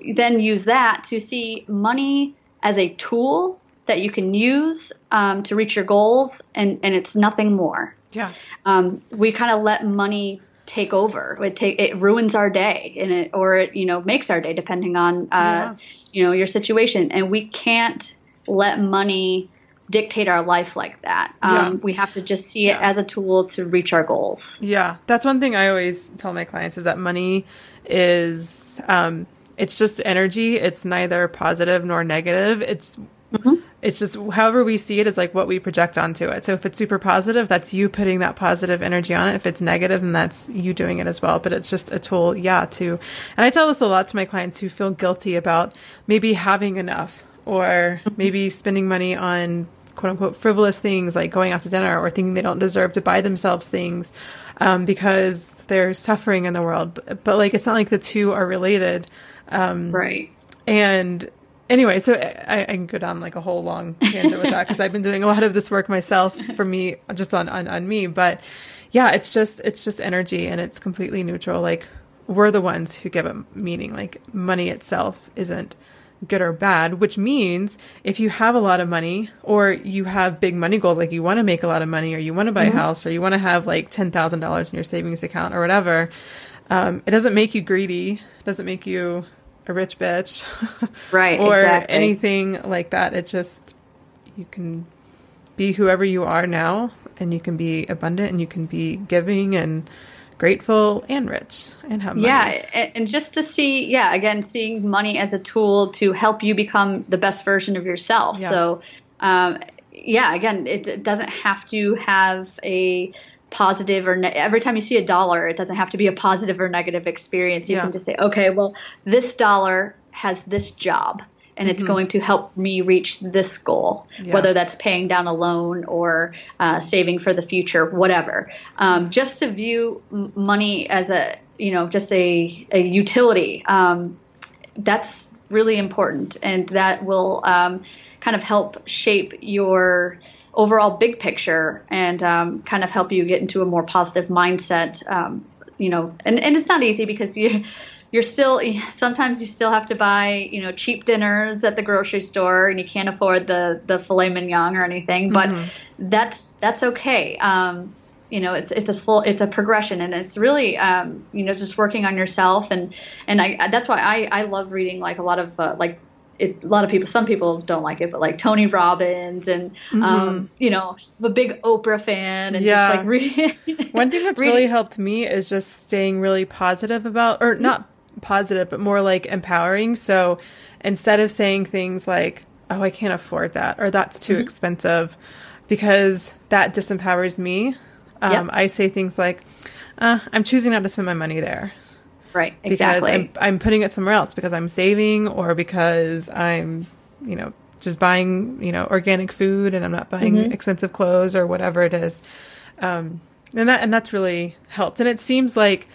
to then use that to see money as a tool that you can use um, to reach your goals, and, and it's nothing more. Yeah. Um, we kind of let money take over. It take it ruins our day, and it or it you know makes our day, depending on uh, yeah. you know your situation. And we can't let money dictate our life like that. Um, yeah. We have to just see it yeah. as a tool to reach our goals. Yeah, that's one thing I always tell my clients is that money is um, it's just energy. It's neither positive nor negative. It's Mm-hmm. It's just however we see it is like what we project onto it. So if it's super positive, that's you putting that positive energy on it. If it's negative, then that's you doing it as well. But it's just a tool, yeah, to, and I tell this a lot to my clients who feel guilty about maybe having enough or maybe spending money on quote unquote frivolous things like going out to dinner or thinking they don't deserve to buy themselves things um, because they're suffering in the world. But, but like, it's not like the two are related. Um, right. And anyway, so I, I can go down like a whole long tangent with that because I've been doing a lot of this work myself for me, just on, on, on me. But yeah, it's just it's just energy and it's completely neutral. Like we're the ones who give it meaning. Like money itself isn't good or bad, which means if you have a lot of money or you have big money goals, like you want to make a lot of money or you want to buy mm-hmm. a house or you want to have like ten thousand dollars in your savings account or whatever, um, it doesn't make you greedy. It doesn't make you a rich bitch right, or exactly. anything like that. It just, you can be whoever you are now and you can be abundant and you can be giving and grateful and rich and have money. Yeah. And just to see, yeah, again, seeing money as a tool to help you become the best version of yourself. Yeah. So, um, yeah, again, it, it doesn't have to have a positive or ne- every time you see a dollar, it doesn't have to be a positive or negative experience. You yeah. can just say, okay, well, this dollar has this job and mm-hmm. it's going to help me reach this goal, yeah. whether that's paying down a loan or uh, saving for the future, whatever. Um, just to view m- money as a, you know, just a, a utility. Um, that's really important. And that will um, kind of help shape your overall big picture and um, kind of help you get into a more positive mindset, um, you know, and, and it's not easy because you, you're still, sometimes you still have to buy, you know, cheap dinners at the grocery store and you can't afford the, the filet mignon or anything, but mm-hmm. that's, that's okay. Um, you know, it's, it's a slow, it's a progression and it's really, um, you know, just working on yourself. And, and I, that's why I, I love reading like a lot of uh, like, It, a lot of people, some people don't like it, but like Tony Robbins and, um, mm-hmm. you know, I'm a big Oprah fan. And yeah. just like reading. One thing that's really helped me is just staying really positive about, or not positive, but more like empowering. So instead of saying things like, oh, I can't afford that, or that's too mm-hmm. expensive, because that disempowers me. Um, yep. I say things like, uh, I'm choosing not to spend my money there. Right, exactly. Because I'm, I'm putting it somewhere else because I'm saving or because I'm, you know, just buying, you know, organic food and I'm not buying mm-hmm. expensive clothes or whatever it is. Um, and that, and that's really helped. And it seems like,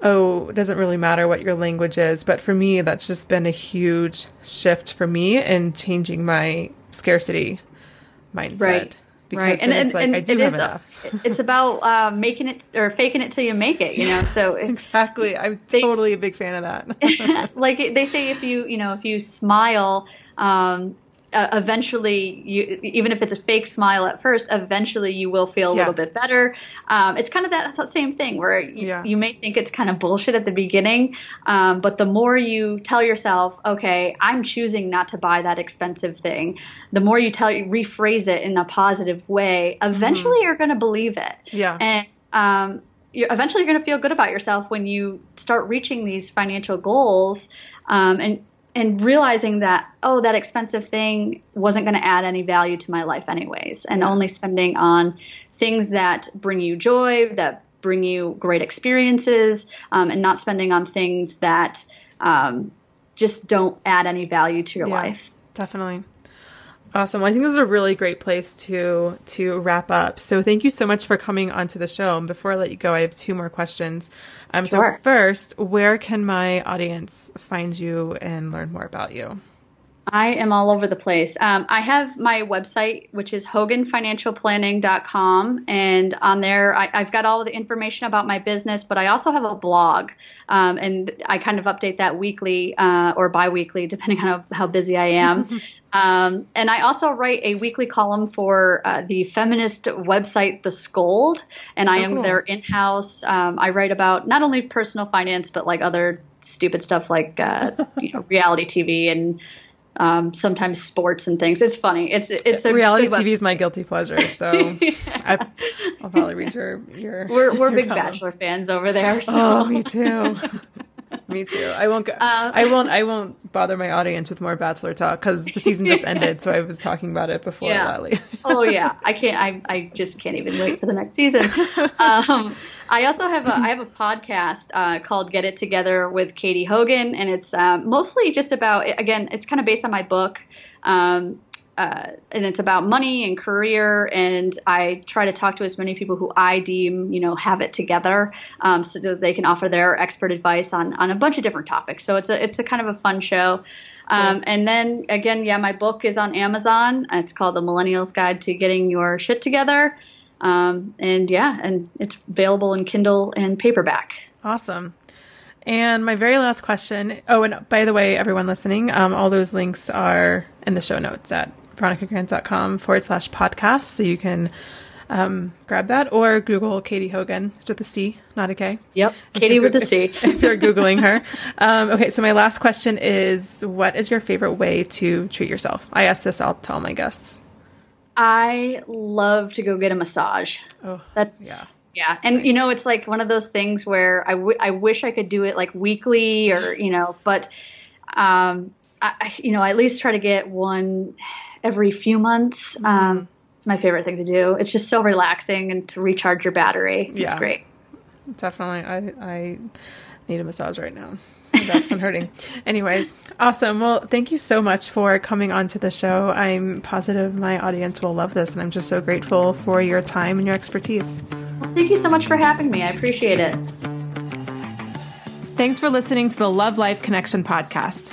oh, it doesn't really matter what your language is. But for me, that's just been a huge shift for me in changing my scarcity mindset. Right. Because right. And, and it's like, and I do it have is, enough. It's about uh, making it or faking it till you make it, you know? So it, exactly. I'm they, totally a big fan of that. Like they say, if you, you know, if you smile, um, uh, eventually you, even if it's a fake smile at first, eventually you will feel a yeah. little bit better. Um, it's kind of that same thing where you, yeah. you may think it's kind of bullshit at the beginning. Um, but the more you tell yourself, okay, I'm choosing not to buy that expensive thing. The more you tell you rephrase it in a positive way, eventually mm-hmm. you're going to believe it. Yeah. And, um, you're, eventually you're going to feel good about yourself when you start reaching these financial goals, um, and and realizing that, oh, that expensive thing wasn't going to add any value to my life anyways, and yeah. only spending on things that bring you joy, that bring you great experiences, um, and not spending on things that um, just don't add any value to your yeah, life. Definitely. Awesome. I think this is a really great place to to wrap up. So thank you so much for coming onto the show. And before I let you go, I have two more questions. Um, sure. So first, where can my audience find you and learn more about you? I am all over the place. Um, I have my website, which is hogan financial planning dot com. And on there, I, I've got all of the information about my business, but I also have a blog. Um, and I kind of update that weekly uh, or biweekly, depending on how, how busy I am. Um, and I also write a weekly column for uh, the feminist website, The Scold, and I oh, am cool. their in-house. Um, I write about not only personal finance, but like other stupid stuff like uh, you know, reality T V and um, sometimes sports and things. It's funny. It's it's a reality T V is my guilty pleasure, so yeah. I, I'll probably read your your. We're we're your big column. Bachelor fans over there. So. Oh, me too. Me too. I won't go, uh, I won't I won't bother my audience with more Bachelor talk because the season just yeah. ended, so I was talking about it before yeah. Lally. Oh yeah. I can't I I just can't even wait for the next season. Um I also have a I have a podcast uh called Get It Together with Catie Hogan, and it's um mostly just about, again, it's kind of based on my book. Um Uh, and it's about money and career, and I try to talk to as many people who I deem, you know, have it together, um, so that they can offer their expert advice on, on a bunch of different topics. So it's a it's a kind of a fun show. Um, cool. And then again, yeah, my book is on Amazon. It's called The Millennials' Guide to Getting Your Shit Together, um, and yeah, and it's available in Kindle and paperback. Awesome. And my very last question. Oh, and by the way, everyone listening, um, all those links are in the show notes at veronicagrant.com forward slash podcast. So you can um, grab that or Google Catie Hogan with a C, not a K. Yep. Catie with a C. If, if you're Googling her. Um, okay. So my last question is, what is your favorite way to treat yourself? I ask this out to all my guests. I love to go get a massage. Oh, that's yeah. Yeah. And, nice. You know, it's like one of those things where I, w- I wish I could do it like weekly or, you know, but, um, I, you know, I at least try to get one every few months. Mm-hmm. Um, it's my favorite thing to do. It's just so relaxing and to recharge your battery. Yeah. It's great. Definitely. I, I need a massage right now. That's been hurting. Anyways. Awesome. Well, thank you so much for coming on to the show. I'm positive my audience will love this, and I'm just so grateful for your time and your expertise. Well, thank you so much for having me. I appreciate it. Thanks for listening to the Love Life Connection podcast.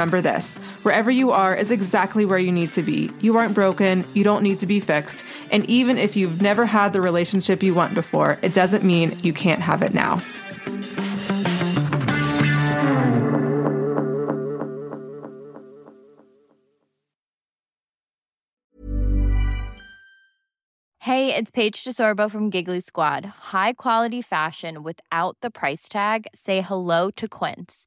Remember this, wherever you are is exactly where you need to be. You aren't broken, you don't need to be fixed, and even if you've never had the relationship you want before, it doesn't mean you can't have it now. Hey, it's Paige DeSorbo from Giggly Squad. High quality fashion without the price tag. Say hello to Quince.